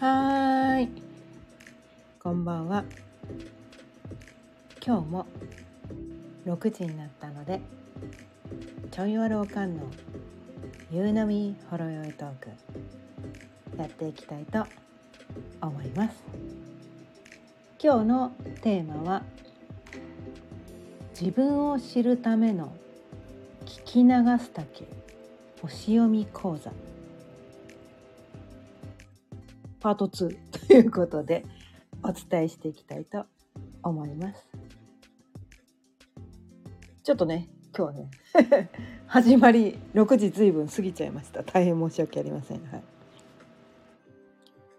はい、こんばんは。今日も6時になったので、ちょいわるおかんの夕波ほろよいトークやっていきたいと思います。今日のテーマは自分を知るための聞き流すだけ星読み講座パート2ということでお伝えしていきたいと思います。ちょっとね、今日ね始まり6時随分過ぎちゃいました。大変申し訳ありません、はい、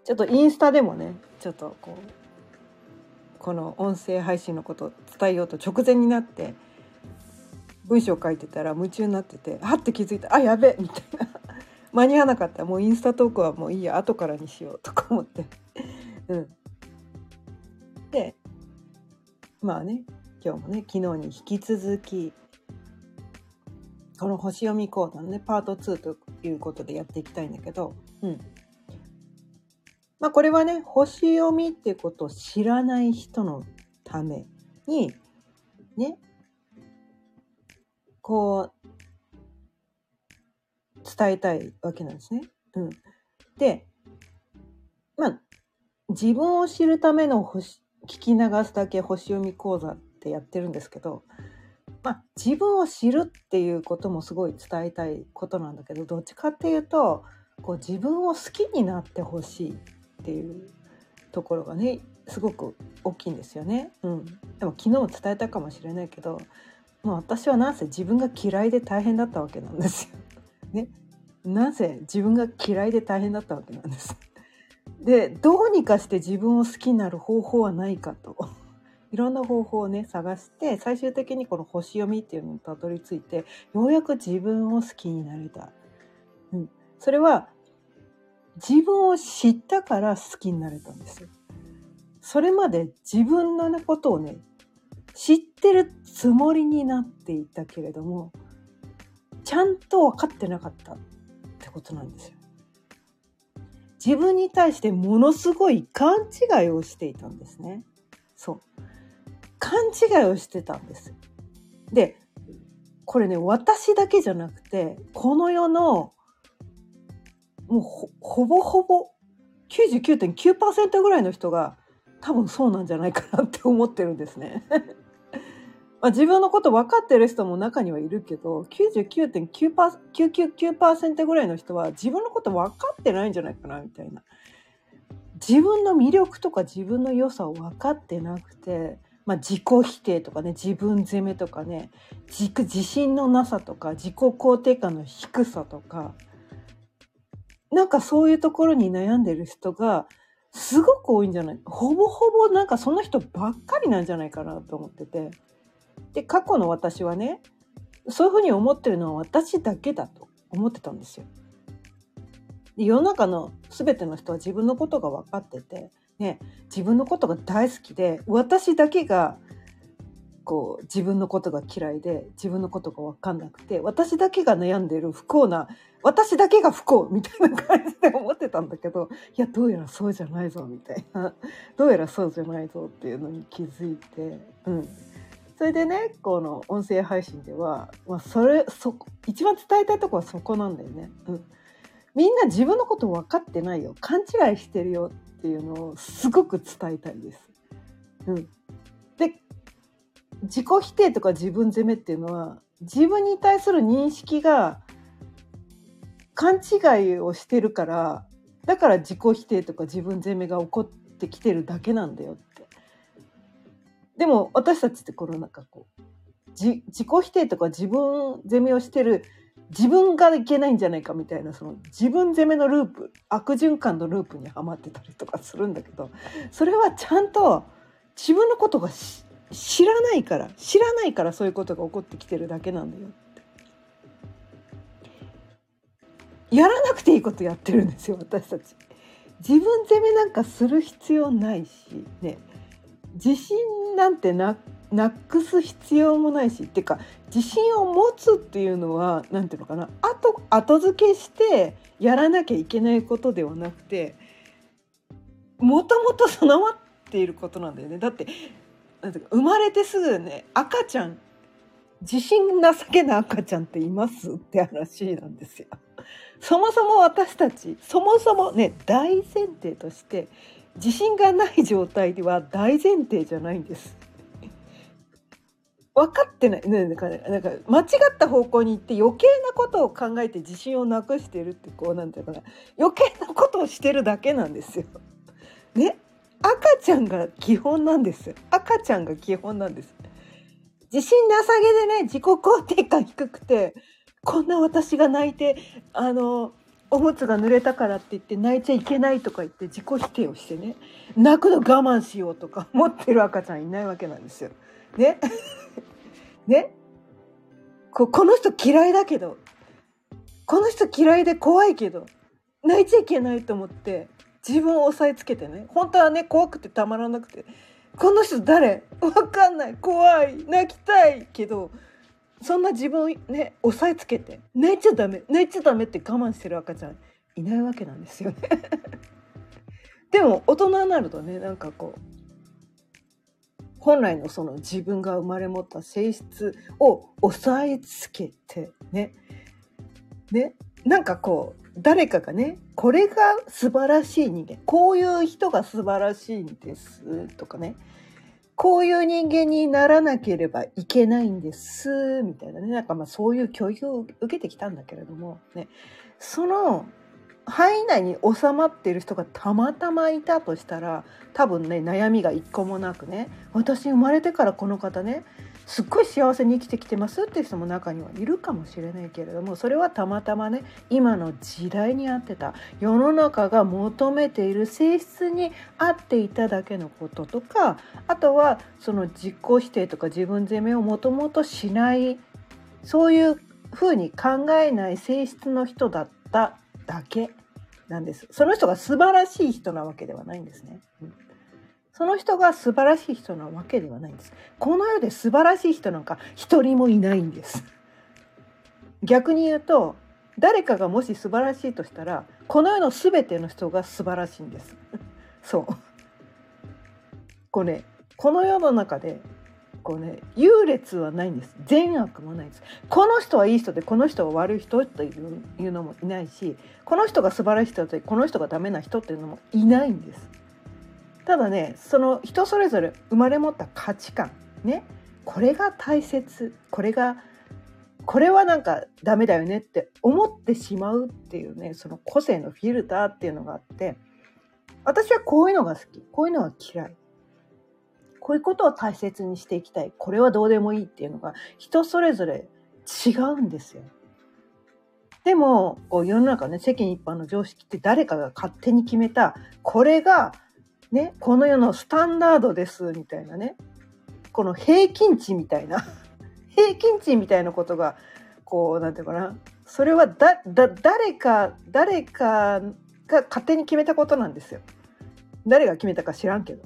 ちょっとインスタでもね、ちょっとこの音声配信のことを伝えようと直前になって文章書いてたら夢中になってて、はって気づいた、あ、やべみたいな間に合わなかった、もうインスタトークはもういいや、後からにしようとか思ってうん。で、まあね、今日もね、昨日に引き続きこの星読み講座のねパート2ということでやっていきたいんだけど、うん、まあこれはね、星読みってことを知らない人のためにね、こう伝えたいわけなんですね、うん、で、まあ自分を知るための聞き流すだけ星読み講座ってやってるんですけど、まあ自分を知るっていうこともすごい伝えたいことなんだけど、どっちかっていうとこう自分を好きになってほしいっていうところがねすごく大きいんですよね、うん、でも昨日伝えたかもしれないけど、まあ、私はなんせ自分が嫌いで大変だったわけなんですよね、なぜ自分が嫌いで大変だったわけなんです。で、どうにかして自分を好きになる方法はないかといろんな方法をね探して、最終的にこの星読みっていうのにたどり着いて、ようやく自分を好きになれた、うん、それは自分を知ったから好きになれたんですよ。それまで自分のことをね知ってるつもりになっていたけれども、ちゃんと分かってなかったってことなんですよ。自分に対してものすごい勘違いをしていたんですね。そう、勘違いをしてたんです。で、これね、私だけじゃなくて、この世のもう ほぼほぼ 99.9% ぐらいの人が多分そうなんじゃないかなって思ってるんですね。まあ、自分のこと分かってる人も中にはいるけど、 99.9% ぐらいの人は自分のこと分かってないんじゃないかなみたいな、自分の魅力とか自分の良さを分かってなくて、まあ、自己否定とかね、自分責めとかね、自信のなさとか自己肯定感の低さとか、なんかそういうところに悩んでる人がすごく多いんじゃない、ほぼほぼなんかその人ばっかりなんじゃないかなと思ってて、で、過去の私はね、そういうふうに思ってるのは私だけだと思ってたんですよ。で、世の中の全ての人は自分のことが分かってて、ね、自分のことが大好きで、私だけがこう自分のことが嫌いで、自分のことが分かんなくて、私だけが悩んでる不幸な、私だけが不幸みたいな感じで思ってたんだけど、いや、どうやらそうじゃないぞみたいな、どうやらそうじゃないぞっていうのに気づいて、うん。それでね、この音声配信では、まあ、一番伝えたいところはそこなんだよね、うん、みんな自分のこと分かってないよ、勘違いしてるよっていうのをすごく伝えたいです、うん、で、自己否定とか自分責めっていうのは、自分に対する認識が勘違いをしてるから、だから自己否定とか自分責めが起こってきてるだけなんだよ。でも私たちってこのなんかこう自己否定とか自分責めをしてる自分がいけないんじゃないかみたいな、その自分責めのループ、悪循環のループにはまってたりとかするんだけど、それはちゃんと自分のことが知らないからそういうことが起こってきてるだけなんだよって。やらなくていいことやってるんですよ、私たち。自分責めなんかする必要ないしね。自信なんてなくす必要もないし、ってか自信を持つっていうのはなんていうのかな、後付けしてやらなきゃいけないことではなくて、もともと備わっていることなんだよね。だって生まれてすぐね、赤ちゃん、自信なさげな赤ちゃんっていますって話なんですよ。そもそも私たち、そもそもね、大前提として自信がない状態では大前提じゃないんです。分かってない、なんか間違った方向に行って余計なことを考えて自信をなくしてるって、こうなんていうかな、余計なことをしてるだけなんですよ。ね、赤ちゃんが基本なんです。赤ちゃんが基本なんです。自信なさげでね、自己肯定感低くて、こんな私が泣いておむつが濡れたからって言って泣いちゃいけないとか言って自己否定をしてね、泣くの我慢しようとか思ってる赤ちゃんいないわけなんですよ。ね。ね、この人嫌いだけど、この人嫌いで怖いけど泣いちゃいけないと思って自分を押さえつけてね、本当はね、怖くてたまらなくて、この人誰わかんない、怖い、泣きたいけど、そんな自分をね押さえつけて泣いちゃダメ泣いちゃダメって我慢してる赤ちゃんいないわけなんですよね。でも大人になるとね、なんかこう本来のその自分が生まれ持った性質を抑えつけてね、ね、なんかこう誰かがね、これが素晴らしい人間、こういう人が素晴らしいんですとかね、こういう人間にならなければいけないんですみたいなね、なんかまあそういう教育を受けてきたんだけれどもね、その範囲内に収まっている人がたまたまいたとしたら、多分ね、悩みが一個もなくね、私生まれてからこの方ね、すっごい幸せに生きてきてますっていう人も中にはいるかもしれないけれども、それはたまたまね、今の時代に合ってた、世の中が求めている性質に合っていただけのこととか、あとはその自己否定とか自分責めをもともとしない、そういうふうに考えない性質の人だっただけなんです。その人が素晴らしい人なわけではないんですね、うん、その人が素晴らしい人なわけではないんです。この世で素晴らしい人なんか一人もいないんです。逆に言うと、誰かがもし素晴らしいとしたら、この世の全ての人が素晴らしいんです。そう、これ、ね、この世の中でこうね、優劣はないんです。善悪もないんです。この人はいい人でこの人は悪い人というのもいないし、この人が素晴らしい人でこの人がダメな人っていうのもいないんです。ただね、その人それぞれ生まれ持った価値観ね、これが大切、これはなんかダメだよねって思ってしまうっていうね、その個性のフィルターっていうのがあって、私はこういうのが好き、こういうのが嫌い、こういうことを大切にしていきたい、これはどうでもいいっていうのが人それぞれ違うんですよ。でもこう世の中ね、世間一般の常識って、誰かが勝手に決めた、これがね、この世のスタンダードですみたいなね、この平均値みたいな平均値みたいなことが、こうなんていうかな、それは誰かが勝手に決めたことなんですよ。誰が決めたか知らんけど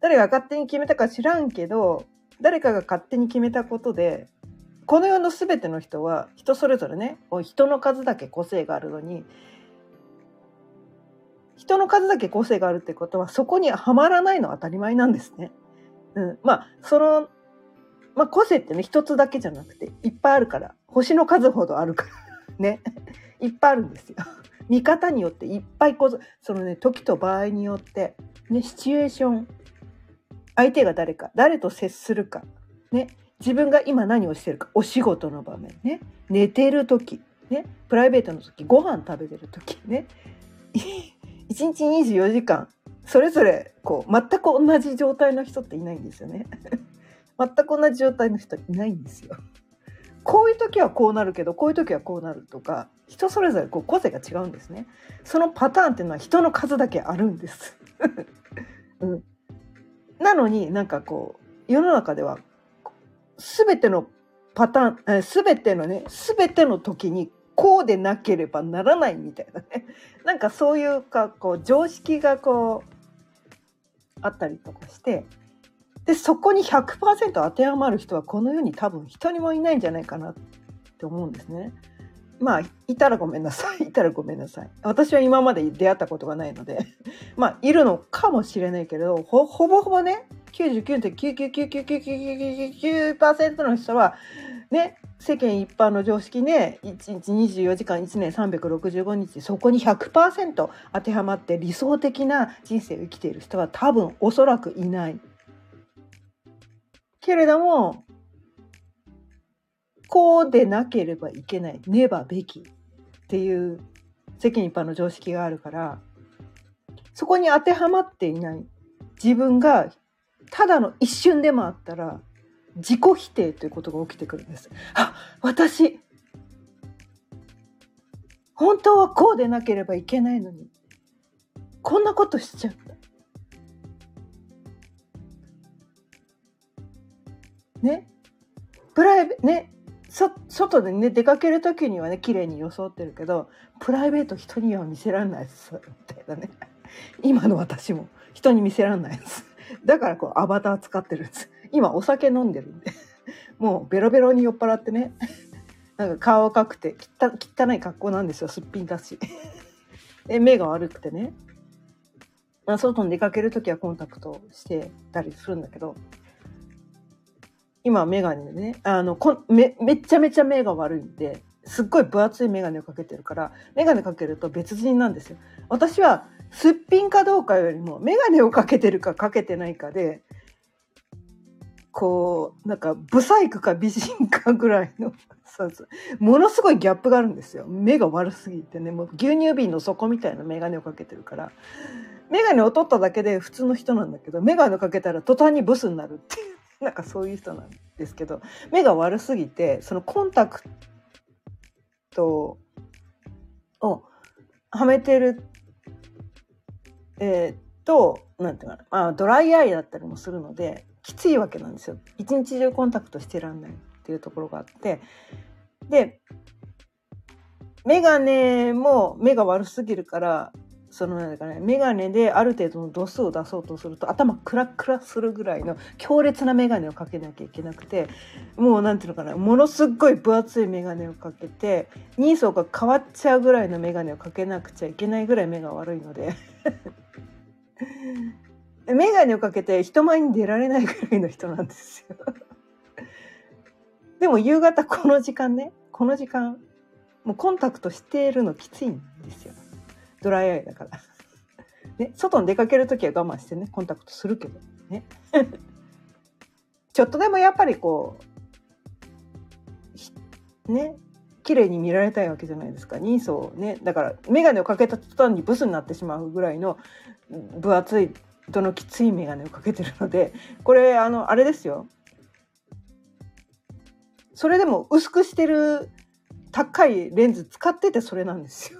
誰が勝手に決めたか知らんけど、誰かが勝手に決めたことで、この世の全ての人は人それぞれね、人の数だけ個性があるのに、人の数だけ個性があるってことは、そこにはまらないのは当たり前なんですね。うん、まあ個性ってね、一つだけじゃなくていっぱいあるから、星の数ほどあるからね、いっぱいあるんですよ。見方によっていっぱいそのね、時と場合によってね、シチュエーション、相手が誰か、誰と接するか、ね、自分が今何をしてるか、お仕事の場面ね、寝てる時ね、プライベートの時、ご飯食べてる時ね、一日24時間それぞれこう全く同じ状態の人っていないんですよね。全く同じ状態の人いないんですよ。こういう時はこうなるけど、こういう時はこうなるとか、人それぞれこう個性が違うんですね。そのパターンっていうのは人の数だけあるんです。うん。なのになんかこう世の中では全てのパターン、全ての時にこうでなければならないみたいなね、なんかそういうかこう常識がこうあったりとかして、でそこに 100% 当てはまる人はこの世に多分一人もいないんじゃないかなって思うんですね。まあいたらごめんなさい、いたらごめんなさい。私は今まで出会ったことがないのでまあいるのかもしれないけれど、 ほぼほぼね 99.9999999% の人はね、世間一般の常識ね、1日24時間1年365日そこに 100% 当てはまって理想的な人生を生きている人は多分おそらくいないけれども、こうでなければいけない、ねばべきっていう世間一般の常識があるから、そこに当てはまっていない自分がただの一瞬でもあったら自己否定ということが起きてくるんです。あ、私本当はこうでなければいけないのにこんなことしちゃった、ね、プライベね、外でね出かけるときにはね綺麗に装ってるけど、プライベート人には見せらんないですみたいなね、今の私も人に見せらんないです。だからこうアバター使ってるんです。今お酒飲んでるんで、もうベロベロに酔っ払ってね、なんか顔赤くて汚い格好なんですよ、すっぴんだし目が悪くてね、外に出かけるときはコンタクトしてたりするんだけど、今メガネでね、めちゃめちゃ目が悪いんで、すっごい分厚いメガネをかけてるから、メガネかけると別人なんですよ。私はすっぴんかどうかよりもメガネをかけてるかかけてないかで、こうなんかブサイクか美人かぐらいのものすごいギャップがあるんですよ。目が悪すぎてね、もう牛乳瓶の底みたいなメガネをかけてるから、メガネを取っただけで普通の人なんだけど、メガネをかけたら途端にブスになるっていう、なんかそういう人なんですけど、目が悪すぎてそのコンタクトをはめてるなんていうかな、まあ、ドライアイだったりもするのできついわけなんですよ。一日中コンタクトしてらんないっていうところがあって、でメガネも目が悪すぎるから、そのなんかね、メガネである程度の度数を出そうとすると頭クラクラするぐらいの強烈なメガネをかけなきゃいけなくて、もうなんていうのかな、ものすっごい分厚いメガネをかけて人相が変わっちゃうぐらいのメガネをかけなくちゃいけないぐらい目が悪いのでメガネをかけて人前に出られないぐらいの人なんですよでも夕方この時間ね、この時間もうコンタクトしているのきついんですよ、ドライアイだからね、外に出かけるときは我慢してねコンタクトするけどねちょっとでもやっぱりこうね、綺麗に見られたいわけじゃないですか、人相ね。だからメガネをかけた途端にブスになってしまうぐらいの分厚い人のきついメガネをかけてるので、これあれですよ、それでも薄くしてる高いレンズ使っててそれなんですよ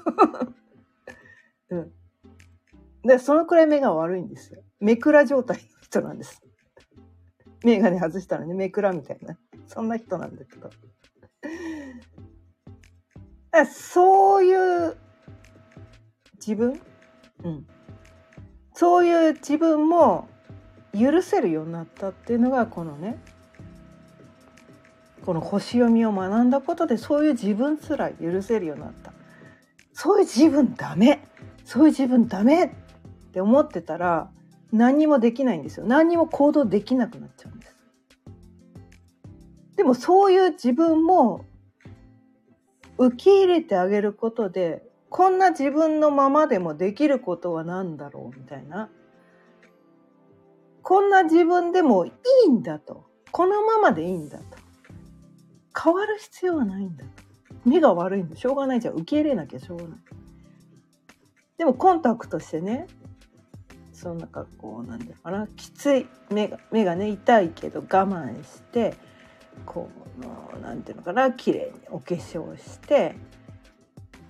うん、でそのくらい目が悪いんですよ。目くら状態の人なんです。眼鏡外したらね、目くらみたいな、そんな人なんだけど、そういう自分、うん、そういう自分も許せるようになったっていうのが、このね、この星読みを学んだことで、そういう自分すら許せるようになった。そういう自分ダメ、そういう自分ダメって思ってたら何にもできないんですよ。何にも行動できなくなっちゃうんです。でもそういう自分も受け入れてあげることで、こんな自分のままでもできることは何だろうみたいな、こんな自分でもいいんだと、このままでいいんだと、変わる必要はないんだと、目が悪いんでしょうがないじゃん、受け入れなきゃしょうがない。でもコンタクトしてね、そのなんかこうなんだかな、きつい目がね痛いけど我慢して、こうなんていうのかな、綺麗にお化粧して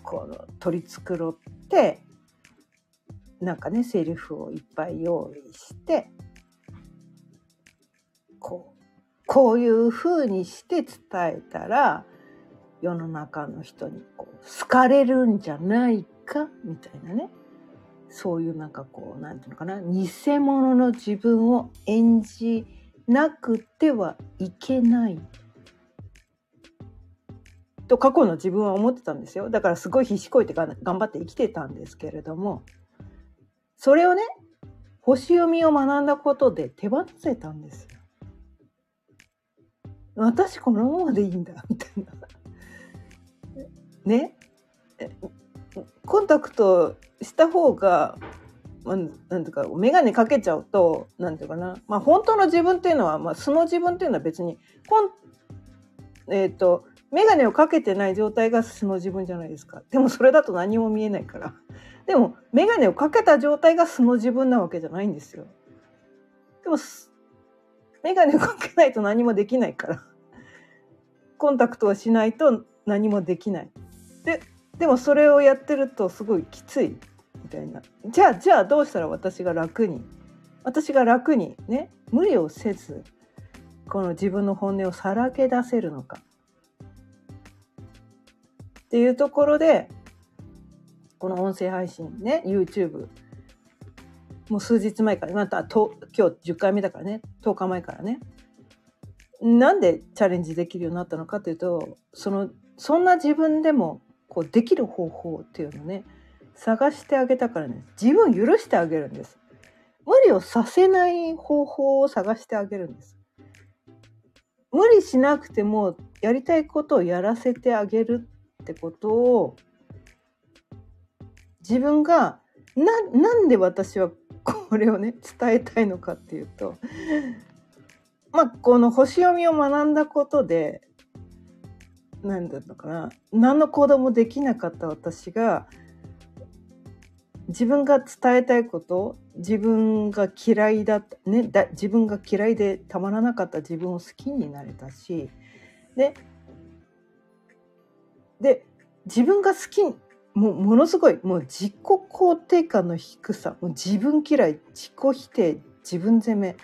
この取り繕って、なんかねセリフをいっぱい用意して、こういう風にして伝えたら世の中の人にこう好かれるんじゃないかみたいなね、そういうなんかこうなんていうのかな、偽物の自分を演じなくてはいけないと過去の自分は思ってたんですよ。だからすごい必死こいて頑張って生きてたんですけれども、それをね、星読みを学んだことで手放せたんですよ。私このままでいいんだみたいなね、コンタクトした方がなんていうか、眼鏡かけちゃうとなんていうかな、まあ、本当の自分っていうのは、まあ、素の自分っていうのは別に眼鏡をかけてない状態が素の自分じゃないですか。でもそれだと何も見えないから。でも眼鏡をかけた状態が素の自分なわけじゃないんですよ。でも眼鏡をかけないと何もできないから、コンタクトをしないと何もできない。でもそれをやってるとすごいきついみたいな。じゃあどうしたら私が楽にね、無理をせずこの自分の本音をさらけ出せるのかっていうところで、この音声配信ね、 YouTube もう数日前から、また今日10回目だからね、10日前からね、なんでチャレンジできるようになったのかというと、そんな自分でもこうできる方法っていうのをね、探してあげたからね。自分を許してあげるんです。無理をさせない方法を探してあげるんです。無理しなくてもやりたいことをやらせてあげるってことを、自分がなんで私はこれをね伝えたいのかっていうと、まあこの星読みを学んだことで、何だったかな、何の行動もできなかった私が、自分が伝えたいこと、自分が嫌いだった、ね、自分が嫌いでたまらなかった自分を好きになれたし、で自分が好き、ものすごい、もう自己肯定感の低さ、もう自分嫌い、自己否定、自分責め、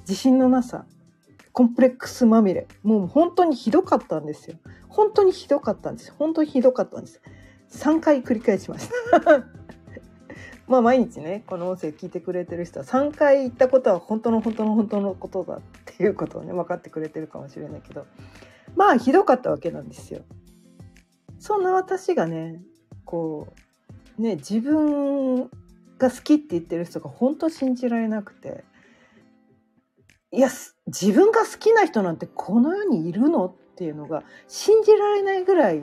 自信のなさ、コンプレックスまみれ、もう本当にひどかったんですよ。3回繰り返しましたまあ毎日ねこの音声聞いてくれてる人は3回言ったことは本当のことだっていうことをね分かってくれてるかもしれないけど、まあひどかったわけなんですよ。そんな私がね、こうね、自分が好きって言ってる人が本当信じられなくて、いや自分が好きな人なんてこの世にいるのっていうのが信じられないぐらい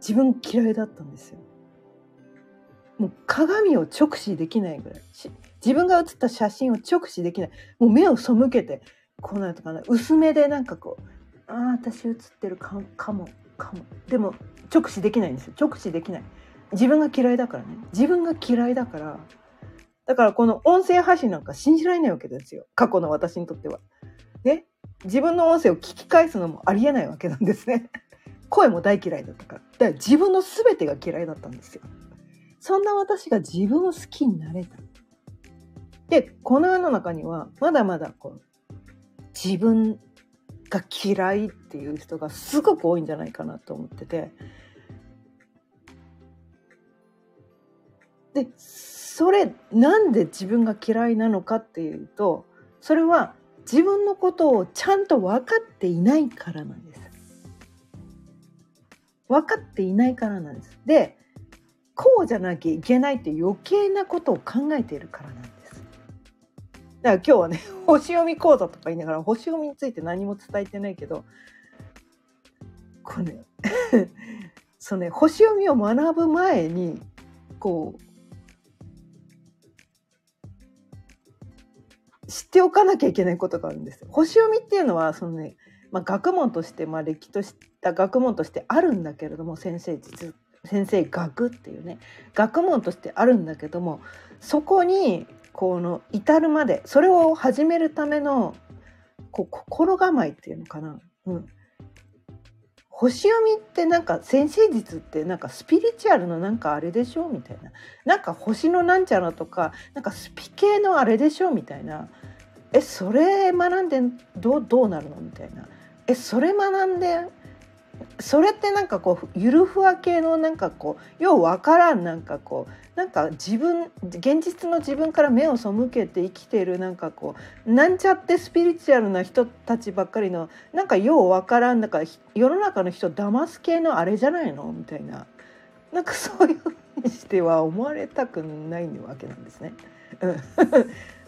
自分嫌いだったんですよ。もう鏡を直視できないぐらい、自分が写った写真を直視できない、もう目を背けてこうなるとかな、薄めでなんかこう、ああ私写ってるかも、でも直視できないんですよ。自分が嫌いだから。だからこの音声配信なんか信じられないわけですよ、過去の私にとってはね。自分の音声を聞き返すのもありえないわけなんですね声も大嫌いだったから。だから自分の全てが嫌いだったんですよ。そんな私が自分を好きになれた。で、この世の中にはまだまだこう自分が嫌いっていう人がすごく多いんじゃないかなと思ってて。で、それなんで自分が嫌いなのかっていうと、それは自分のことをちゃんと分かっていないからなんです。分かっていないからなんです。で、こうじゃなきゃいけないって余計なことを考えているからなんです。だから今日はね、星読み講座とか言いながら星読みについて何も伝えてないけど、こうね、そうね、星読みを学ぶ前にこう知っておかなきゃいけないことがあるんです。星読みっていうのはそのね、まあ、学問として、まあ、歴史とした学問としてあるんだけれども、先生学っていうね学問としてあるんだけども、そこにこの至るまで、それを始めるためのこう心構えっていうのかな、うん、星読みってなんか先生術ってなんかスピリチュアルのなんかあれでしょみたいな、なんか星のなんちゃらとかなんかスピ系のあれでしょみたいな、それ学んでどうなるのみたいな、それ学んでそれってなんかこうゆるふわ系のなんかこうようわからんなんかこうなんか自分現実の自分から目を背けて生きているなんかこうなんちゃってスピリチュアルな人たちばっかりのなんかようわからんなんか世の中の人騙す系のあれじゃないのみたいななんかそういうふうにしては思われたくないわけなんですね。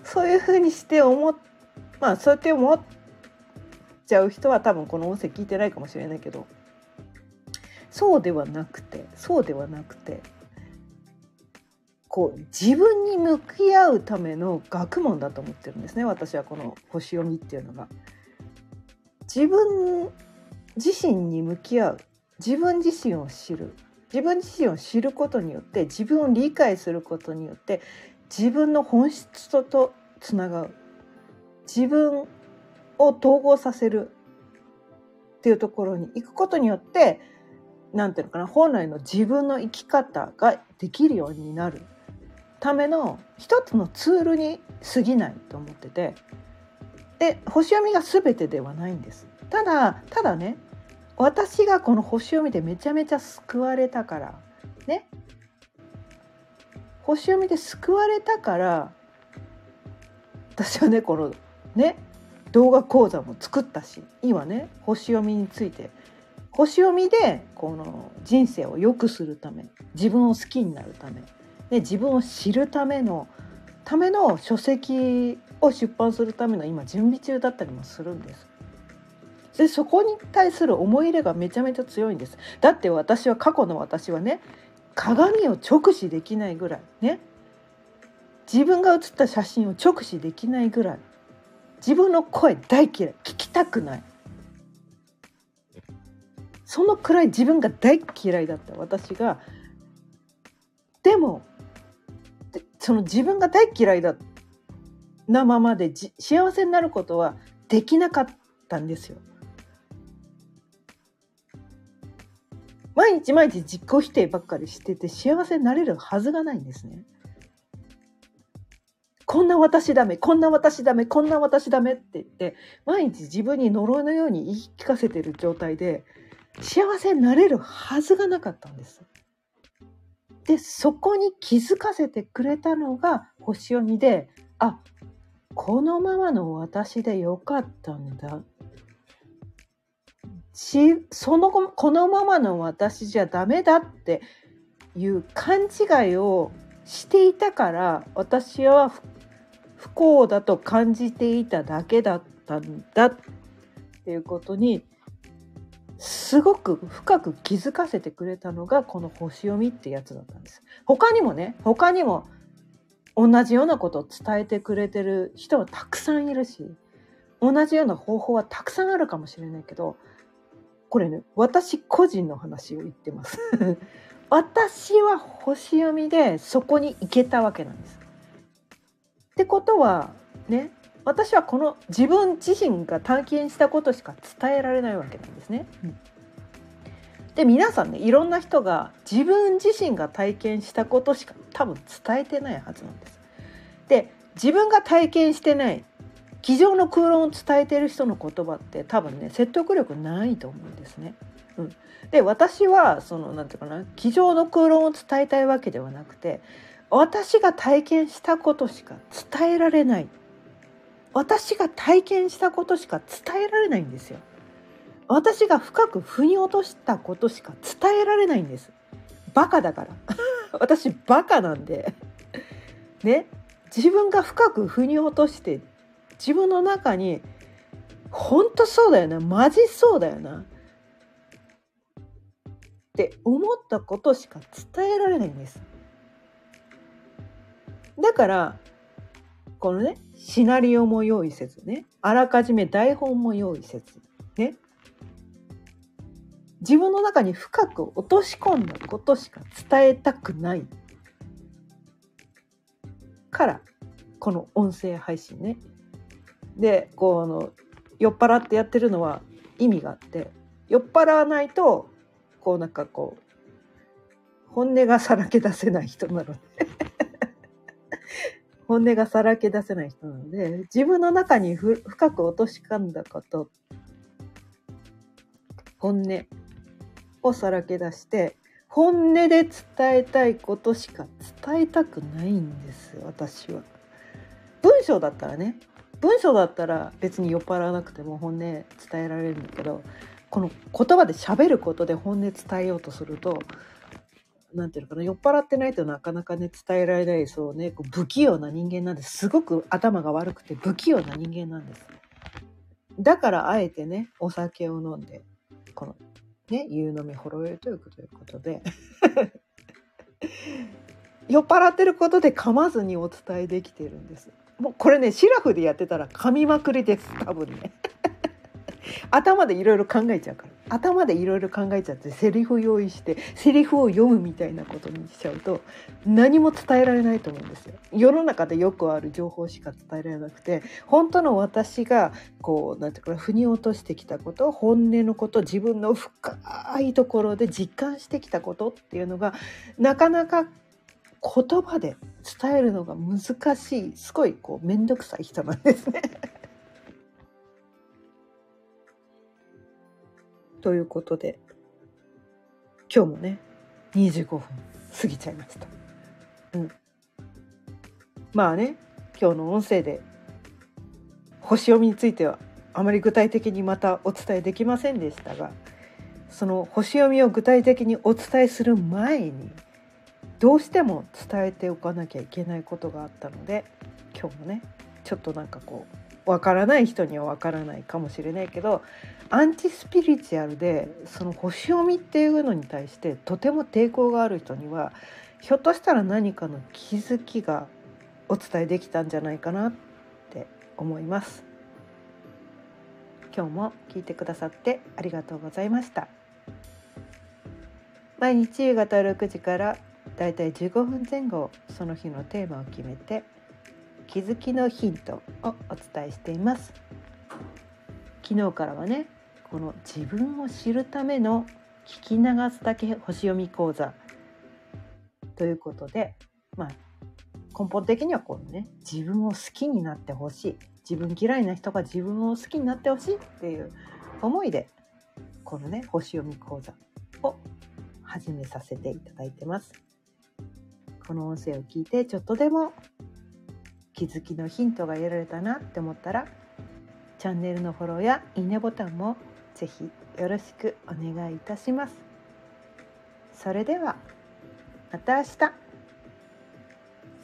そういうふうにしてそうやって思っちゃう人は多分この音声聞いてないかもしれないけど。そうではなくてこう自分に向き合うための学問だと思ってるんですね。私はこの星読みっていうのが自分自身に向き合う、自分自身を知る、自分自身を知ることによって自分を理解することによって自分の本質とつながる、自分を統合させるっていうところに行くことによってなんていうのかな、本来の自分の生き方ができるようになるための一つのツールに過ぎないと思ってて、で星読みが全てではないんです。ただね、私がこの星読みでめちゃめちゃ救われたからね、星読みで救われたから私はねこのね動画講座も作ったし、今ね星読みについて星読みでこの人生を良くするため、自分を好きになるため、で自分を知るための書籍を出版するための今準備中だったりもするんです。でそこに対する思い入れがめちゃめちゃ強いんです。だって私は過去の私はね鏡を直視できないぐらいね、自分が写った写真を直視できないぐらい、自分の声大嫌い、聞きたくない。そのくらい自分が大嫌いだった私が、でもその自分が大嫌いだなままで幸せになることはできなかったんですよ。毎日毎日自己否定ばっかりしてて幸せになれるはずがないんですね。こんな私ダメって言って毎日自分に呪いのように言い聞かせてる状態で幸せになれるはずがなかったんです。でそこに気づかせてくれたのが星読みで、あ、このままの私でよかったんだ、その後このままの私じゃダメだっていう勘違いをしていたから私は不幸だと感じていただけだったんだっていうことにすごく深く気づかせてくれたのがこの星読みってやつだったんです。他にも同じようなことを伝えてくれてる人はたくさんいるし、同じような方法はたくさんあるかもしれないけど、これね、私個人の話を言ってます。私は星読みでそこに行けたわけなんです。ってことはね、私はこの自分自身が探検したことしか伝えられないわけなんですね。で皆さんね、いろんな人が自分自身が体験したことしか多分伝えてないはずなんです。で自分が体験してない机上の空論を伝えてる人の言葉って多分ね説得力ないと思うんですね。うん、で私はそのなんていうかな、机上の空論を伝えたいわけではなくて、私が体験したことしか伝えられない、私が体験したことしか伝えられないんですよ。私が深く腑に落としたことしか伝えられないんです。バカだから私バカなんでね、自分が深く腑に落として自分の中に本当そうだよな、マジそうだよなって思ったことしか伝えられないんです。だからこのね、シナリオも用意せずね、あらかじめ台本も用意せずね、自分の中に深く落とし込んだことしか伝えたくないからこの音声配信ね。でこの酔っ払ってやってるのは意味があって、酔っ払わないとこうなんかこう本音がさらけ出せない人なので本音がさらけ出せない人なので、自分の中に深く落とし込んだこと、本音、をさらけ出して本音で伝えたいことしか伝えたくないんですよ、私は。文章だったらね、文章だったら別に酔っ払わなくても本音伝えられるんだけど、この言葉で喋ることで本音伝えようとすると、なんていうのかな、酔っ払ってないとなかなかね伝えられない。そうね、こう不器用な人間なんです。すごく頭が悪くて不器用な人間なんです。だからあえてねお酒を飲んでこのね夕飲みほろ酔いということで酔っ払ってることで噛まずにお伝えできてるんです。もうこれねシラフでやってたら噛みまくりです、多分ね頭でいろいろ考えちゃうから、頭でいろいろ考えちゃってセリフ用意してセリフを読むみたいなことにしちゃうと何も伝えられないと思うんですよ。世の中でよくある情報しか伝えられなくて、本当の私がこうなんていうか腑に落としてきたこと、本音のこと、自分の深いところで実感してきたことっていうのがなかなか言葉で伝えるのが難しい、すごいこうめんどくさい人なんですねということで今日もね25分過ぎちゃいました、まあね今日の音声で星読みについてはあまり具体的にまたお伝えできませんでしたが、その星読みを具体的にお伝えする前にどうしても伝えておかなきゃいけないことがあったので、今日もねちょっとなんかこうわからない人にはわからないかもしれないけど、アンチスピリチュアルでその星読みっていうのに対してとても抵抗がある人にはひょっとしたら何かの気づきがお伝えできたんじゃないかなって思います。今日も聞いてくださってありがとうございました。毎日夕方6時からだいたい15分前後、その日のテーマを決めて気づきのヒントをお伝えしています。昨日からはねこの自分を知るための聞き流すだけ星読み講座ということで、まあ根本的にはこうね自分を好きになってほしい、自分嫌いな人が自分を好きになってほしいっていう思いでこのね星読み講座を始めさせていただいてます。この音声を聞いてちょっとでも気づきのヒントが得られたなって思ったら、チャンネルのフォローやいいねボタンもぜひよろしくお願いいたします。それではまた明日、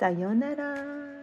さようなら。